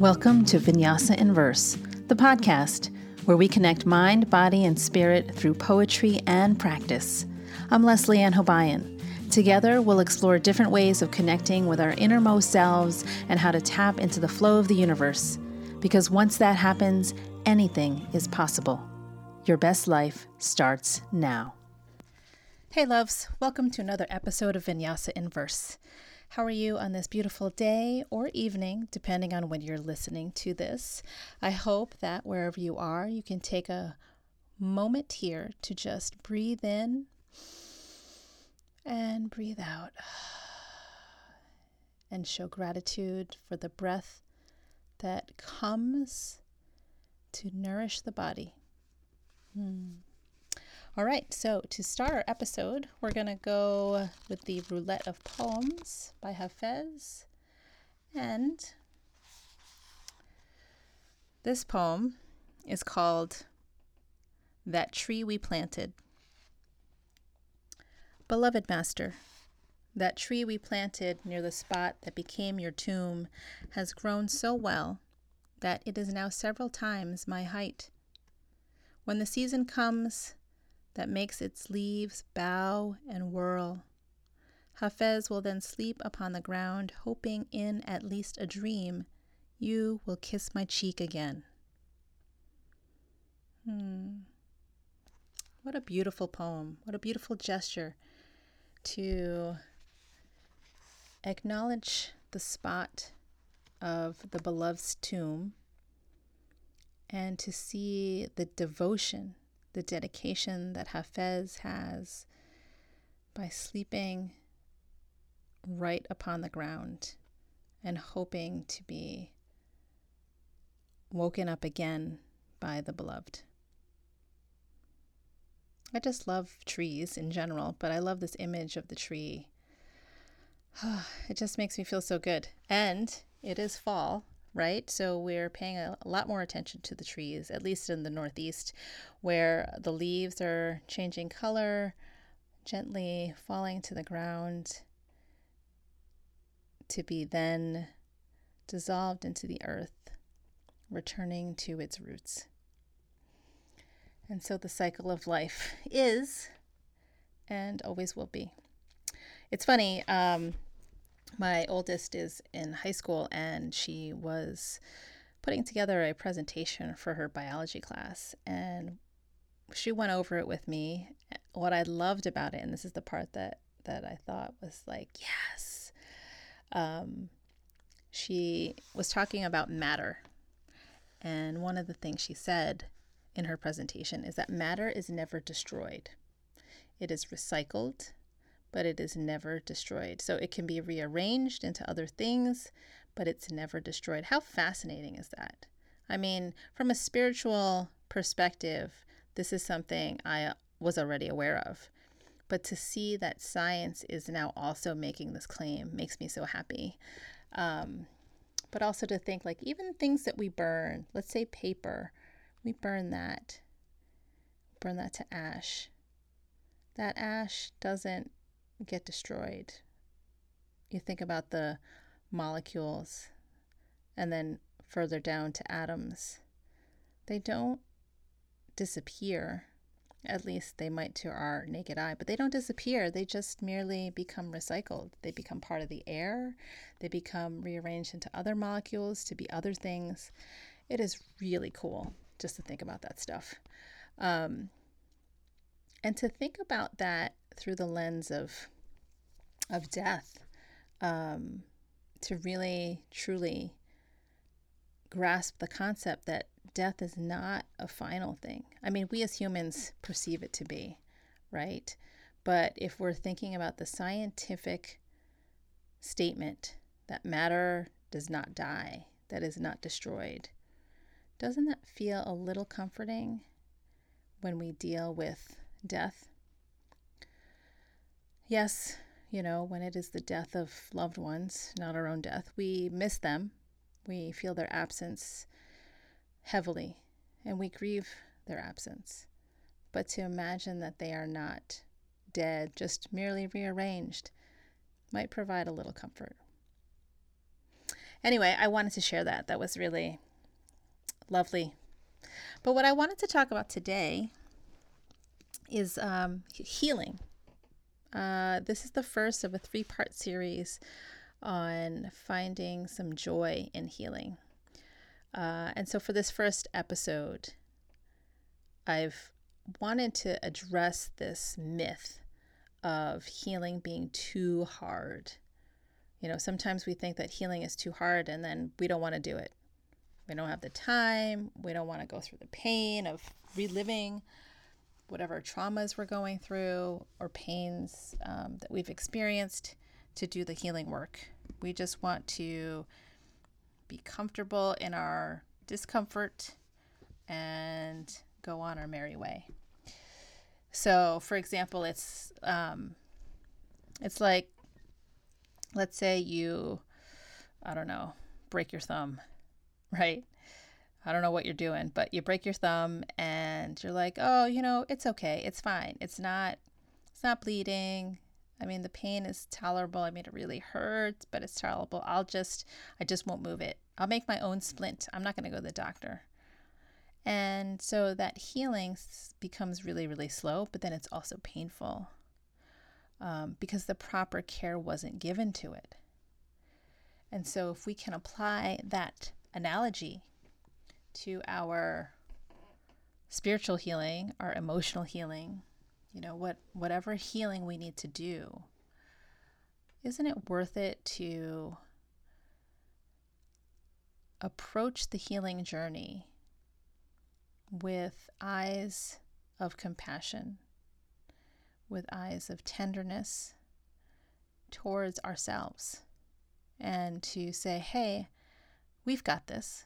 Welcome to Vinyasa in Verse, the podcast where we connect mind, body, and spirit through poetry and practice. I'm Leslie Ann Hobayan. Together, we'll explore different ways of connecting with our innermost selves and how to tap into the flow of the universe. Because once that happens, anything is possible. Your best life starts now. Hey loves, welcome to another episode of Vinyasa in Verse. How are you on this beautiful day or evening, depending on when you're listening to this? I hope that wherever you are, you can take a moment here to just breathe in and breathe out and show gratitude for the breath that comes to nourish the body. All right, so to start our episode, we're going to go with the Roulette of Poems by Hafez. And this poem is called That Tree We Planted. Beloved Master, that tree we planted near the spot that became your tomb has grown so well that it is now several times my height. When the season comes that makes its leaves bow and whirl, Hafez will then sleep upon the ground, hoping in at least a dream you will kiss my cheek again. What a beautiful poem. What a beautiful gesture to acknowledge the spot of the beloved's tomb and to see the devotion, the dedication that Hafez has by sleeping right upon the ground and hoping to be woken up again by the beloved. I just love trees in general, but I love this image of the tree. It just makes me feel so good. And it is fall, right? So we're paying a lot more attention to the trees, at least in the Northeast, where the leaves are changing color, gently falling to the ground to be then dissolved into the earth, returning to its roots. And so the cycle of life is and always will be. It's funny, my oldest is in high school, and she was putting together a presentation for her biology class, and she went over it with me. What I loved about it, and this is the part that I thought was like, yes. She was talking about matter, and one of the things she said in her presentation is that matter is never destroyed. It is recycled, but it is never destroyed. So it can be rearranged into other things, but it's never destroyed. How fascinating is that? I mean, from a spiritual perspective, this is something I was already aware of. But to see that science is now also making this claim makes me so happy. But also to think, like, even things that we burn, let's say paper, we burn that to ash. That ash doesn't get destroyed. You think about the molecules and then further down to atoms. They don't disappear. At least they might to our naked eye, but they don't disappear. They just merely become recycled. They become part of the air. They become rearranged into other molecules to be other things. It is really cool just to think about that stuff. And to think about that through the lens of death, to really, truly grasp the concept that death is not a final thing. I mean, we as humans perceive it to be, right? But if we're thinking about the scientific statement that matter does not die, that is not destroyed, doesn't that feel a little comforting when we deal with death? Yes, you know, when it is the death of loved ones, not our own death, we miss them. We feel their absence heavily, and we grieve their absence. But to imagine that they are not dead, just merely rearranged, might provide a little comfort. Anyway, I wanted to share that. That was really lovely. But what I wanted to talk about today is healing. This is the first of a three-part series on finding some joy in healing. And so for this first episode, I've wanted to address this myth of healing being too hard. You know, sometimes we think that healing is too hard and then we don't want to do it. We don't have the time. We don't want to go through the pain of reliving whatever traumas we're going through or pains that we've experienced to do the healing work. We just want to be comfortable in our discomfort and go on our merry way. So, for example, it's like, let's say you, I don't know, break your thumb, right? I don't know what you're doing, but you break your thumb and you're like, oh, you know, it's okay. It's fine. It's not bleeding. I mean, the pain is tolerable. I mean, it really hurts, but it's tolerable. I just won't move it. I'll make my own splint. I'm not going to go to the doctor. And so that healing becomes really, really slow, but then it's also painful because the proper care wasn't given to it. And so if we can apply that analogy to our spiritual healing, our emotional healing, you know, whatever healing we need to do, isn't it worth it to approach the healing journey with eyes of compassion, with eyes of tenderness towards ourselves, and to say, hey, we've got this.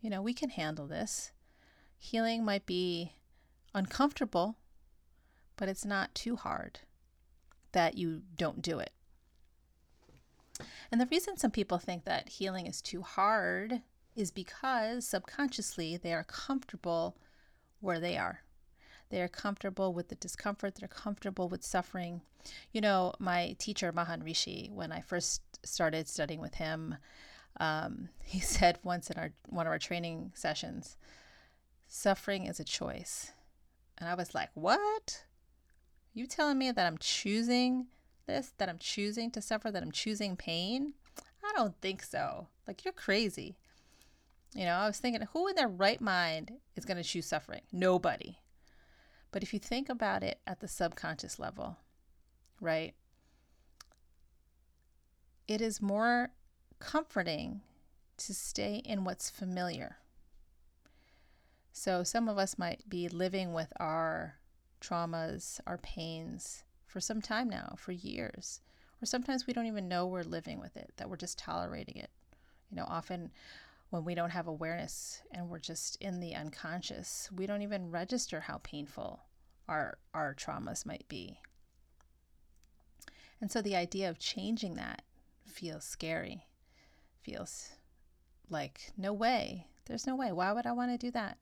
You know, we can handle this. Healing might be uncomfortable, but it's not too hard that you don't do it. And the reason some people think that healing is too hard is because subconsciously they are comfortable where they are. They are comfortable with the discomfort. They're comfortable with suffering. You know, my teacher, Mahan Rishi, when I first started studying with him, he said once in one of our training sessions, suffering is a choice. And I was like, what? You telling me that I'm choosing this, that I'm choosing to suffer, that I'm choosing pain? I don't think so. Like, you're crazy. You know, I was thinking, who in their right mind is going to choose suffering? Nobody. But if you think about it at the subconscious level, right, it is more comforting to stay in what's familiar. So some of us might be living with our traumas, our pains for some time now, for years. Or sometimes we don't even know we're living with it, that we're just tolerating it. You know, often when we don't have awareness and we're just in the unconscious, we don't even register how painful our traumas might be. And so the idea of changing that feels scary, feels like no way. There's no way. Why would I want to do that?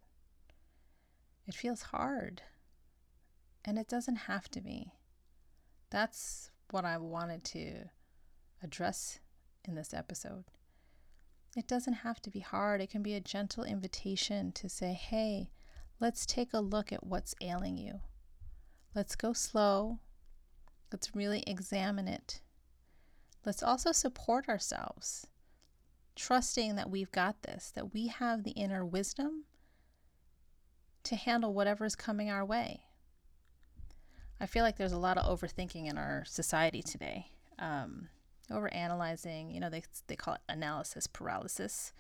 It feels hard, and it doesn't have to be. That's what I wanted to address in this episode. It doesn't have to be hard. It can be a gentle invitation to say, hey, let's take a look at what's ailing you. Let's go slow. Let's really examine it. Let's also support ourselves, trusting that we've got this, that we have the inner wisdom to handle whatever is coming our way. I feel like there's a lot of overthinking in our society today. Overanalyzing, you know, they call it analysis paralysis.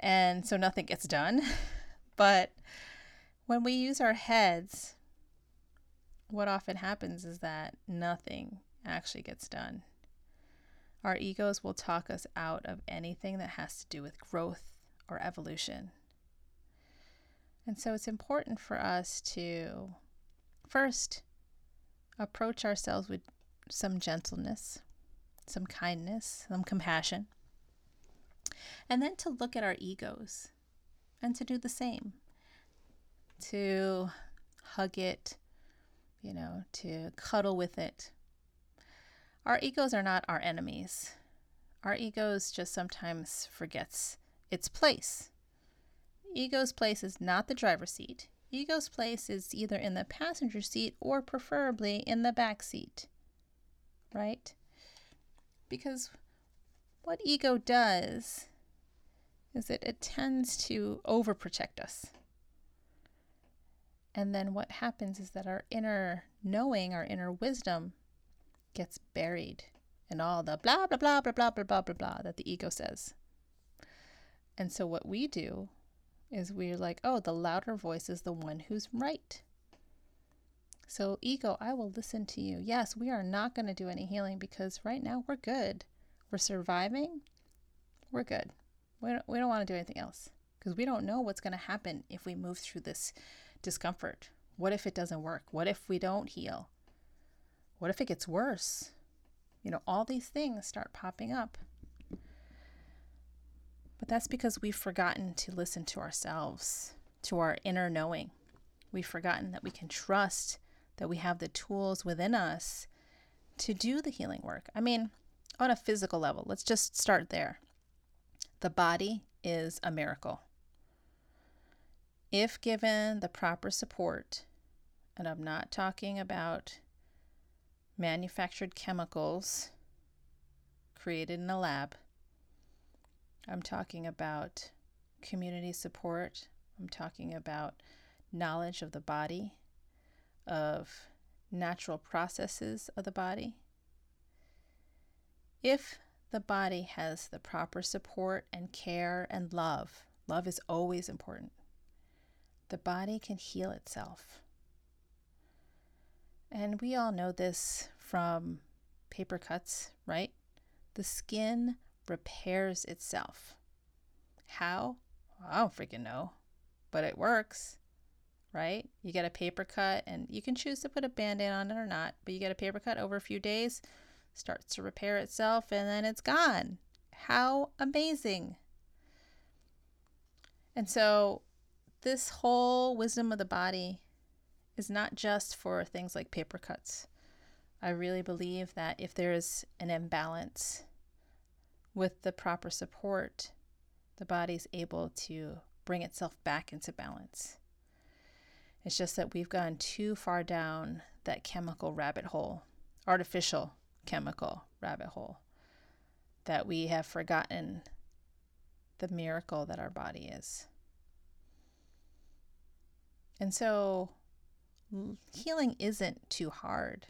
And so nothing gets done. But when we use our heads, what often happens is that nothing actually gets done. Our egos will talk us out of anything that has to do with growth or evolution. And so it's important for us to first approach ourselves with some gentleness, some kindness, some compassion, and then to look at our egos and to do the same, to hug it, you know, to cuddle with it. Our egos are not our enemies. Our egos just sometimes forgets its place. Ego's place is not the driver's seat. Ego's place is either in the passenger seat or preferably in the back seat, right? Because what ego does is it tends to overprotect us. And then what happens is that our inner knowing, our inner wisdom gets buried in all the blah, blah, blah, blah, blah, blah, blah, blah, blah that the ego says. And so what we do is we're like, oh, the louder voice is the one who's right. So ego, I will listen to you. Yes, we are not going to do any healing because right now we're good. We're surviving. We're good. We don't want to do anything else because we don't know what's going to happen if we move through this discomfort. What if it doesn't work? What if we don't heal? What if it gets worse? You know, all these things start popping up. But that's because we've forgotten to listen to ourselves, to our inner knowing. We've forgotten that we can trust that we have the tools within us to do the healing work. I mean, on a physical level, let's just start there. The body is a miracle. If given the proper support, and I'm not talking about manufactured chemicals created in a lab, I'm talking about community support. I'm talking about knowledge of the body, of natural processes of the body. If the body has the proper support and care and love, love is always important, the body can heal itself. And we all know this from paper cuts, right? The skin repairs itself. How? I don't freaking know, but it works, right? You get a paper cut and you can choose to put a band-aid on it or not, but you get a paper cut over a few days, starts to repair itself, and then it's gone. How amazing. And so this whole wisdom of the body is not just for things like paper cuts. I really believe that if there is an imbalance with the proper support, the body's able to bring itself back into balance. It's just that we've gone too far down that chemical rabbit hole, artificial chemical rabbit hole, that we have forgotten the miracle that our body is. And so healing isn't too hard.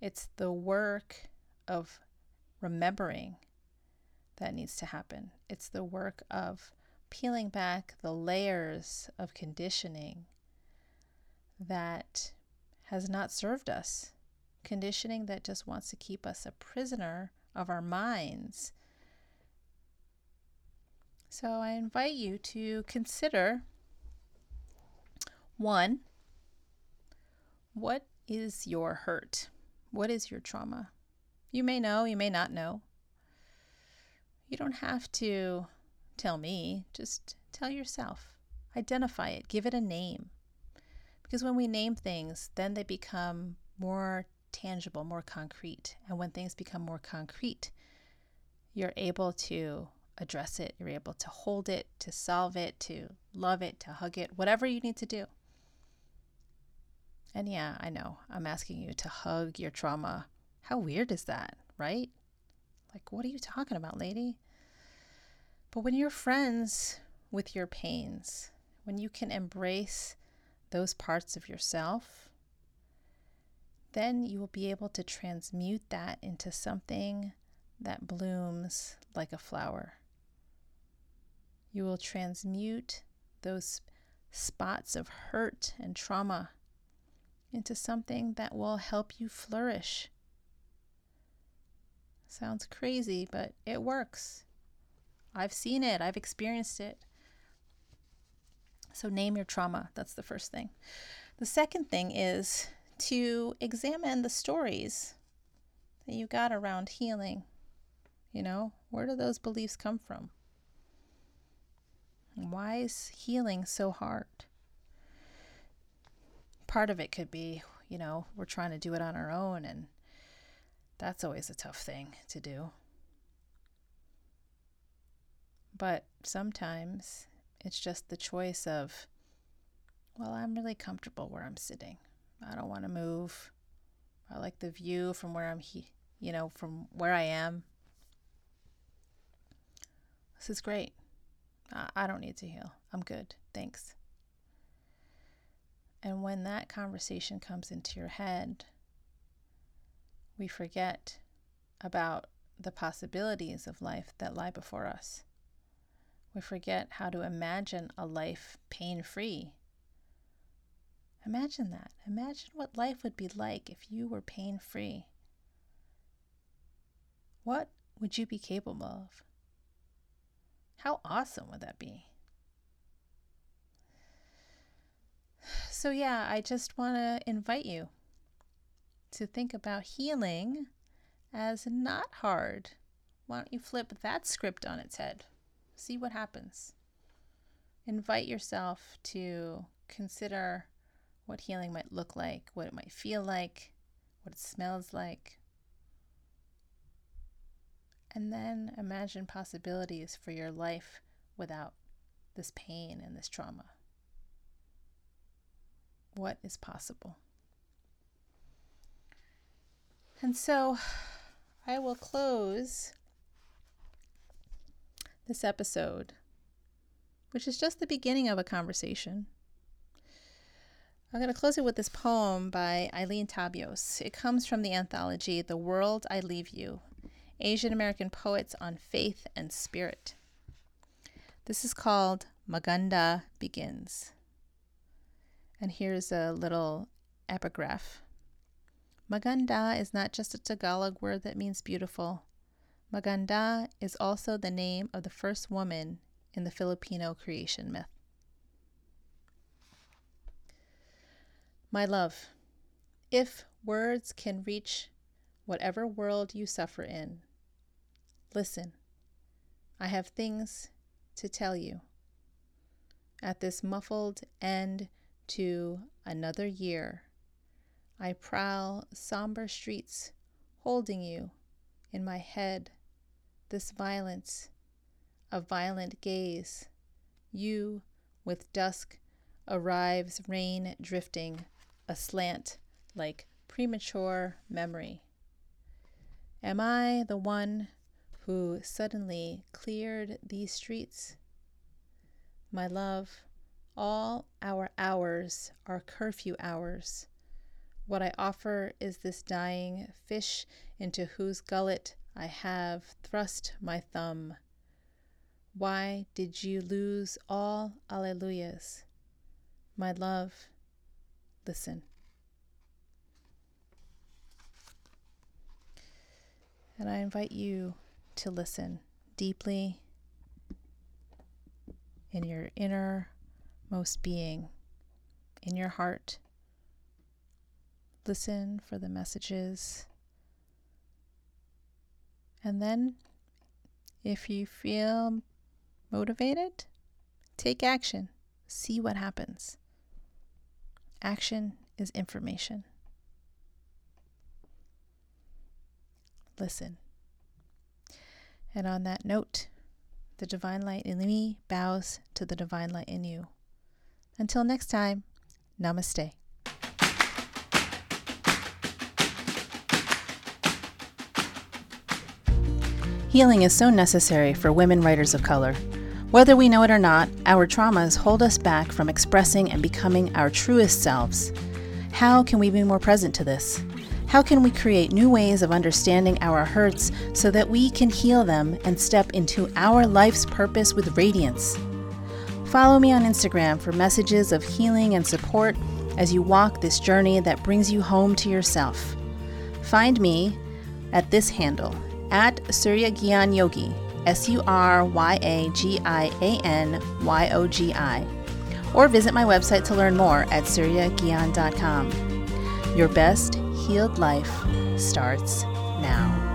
It's the work of remembering that needs to happen. It's the work of peeling back the layers of conditioning that has not served us. Conditioning that just wants to keep us a prisoner of our minds. So I invite you to consider, one, what is your hurt? What is your trauma? You may know, you may not know. You don't have to tell me, just tell yourself. Identify it, give it a name. Because when we name things, then they become more tangible, more concrete. And when things become more concrete, you're able to address it, you're able to hold it, to solve it, to love it, to hug it, whatever you need to do. And yeah, I know, I'm asking you to hug your trauma. How weird is that, right? Like, what are you talking about, lady? But when you're friends with your pains, when you can embrace those parts of yourself, then you will be able to transmute that into something that blooms like a flower. You will transmute those spots of hurt and trauma into something that will help you flourish. Sounds crazy, but it works. I've seen it. I've experienced it. So name your trauma. That's the first thing. The second thing is to examine the stories that you got around healing. You know, where do those beliefs come from? And why is healing so hard? Part of it could be, you know, we're trying to do it on our own, and that's always a tough thing to do. But sometimes it's just the choice of, well, I'm really comfortable where I'm sitting. I don't want to move. I like the view from where from where I am. This is great. I don't need to heal. I'm good. Thanks. And when that conversation comes into your head, we forget about the possibilities of life that lie before us. We forget how to imagine a life pain-free. Imagine that. Imagine what life would be like if you were pain-free. What would you be capable of? How awesome would that be? So yeah, I just want to invite you to think about healing as not hard. Why don't you flip that script on its head? See what happens. Invite yourself to consider what healing might look like, what it might feel like, what it smells like. And then imagine possibilities for your life without this pain and this trauma. What is possible? And so I will close this episode, which is just the beginning of a conversation. I'm going to close it with this poem by Eileen Tabios. It comes from the anthology, The World I Leave You, Asian American Poets on Faith and Spirit. This is called Maganda Begins. And here's a little epigraph. Maganda is not just a Tagalog word that means beautiful. Maganda is also the name of the first woman in the Filipino creation myth. My love, if words can reach whatever world you suffer in, listen, I have things to tell you. At this muffled end to another year, I prowl somber streets, holding you in my head. This violence, a violent gaze, you with dusk arrives, rain drifting aslant like premature memory. Am I the one who suddenly cleared these streets? My love, all our hours are curfew hours. What I offer is this dying fish into whose gullet I have thrust my thumb. Why did you lose all alleluias? My love, listen. And I invite you to listen deeply in your inner most being, in your heart. Listen for the messages. And then, if you feel motivated, take action. See what happens. Action is information. Listen. And on that note, the divine light in me bows to the divine light in you. Until next time, namaste. Healing is so necessary for women writers of color. Whether we know it or not, our traumas hold us back from expressing and becoming our truest selves. How can we be more present to this? How can we create new ways of understanding our hurts so that we can heal them and step into our life's purpose with radiance? Follow me on Instagram for messages of healing and support as you walk this journey that brings you home to yourself. Find me at this handle, at Surya Gian Yogi, SuryaGian Yogi, or visit my website to learn more at SuryaGian.com. Your best healed life starts now.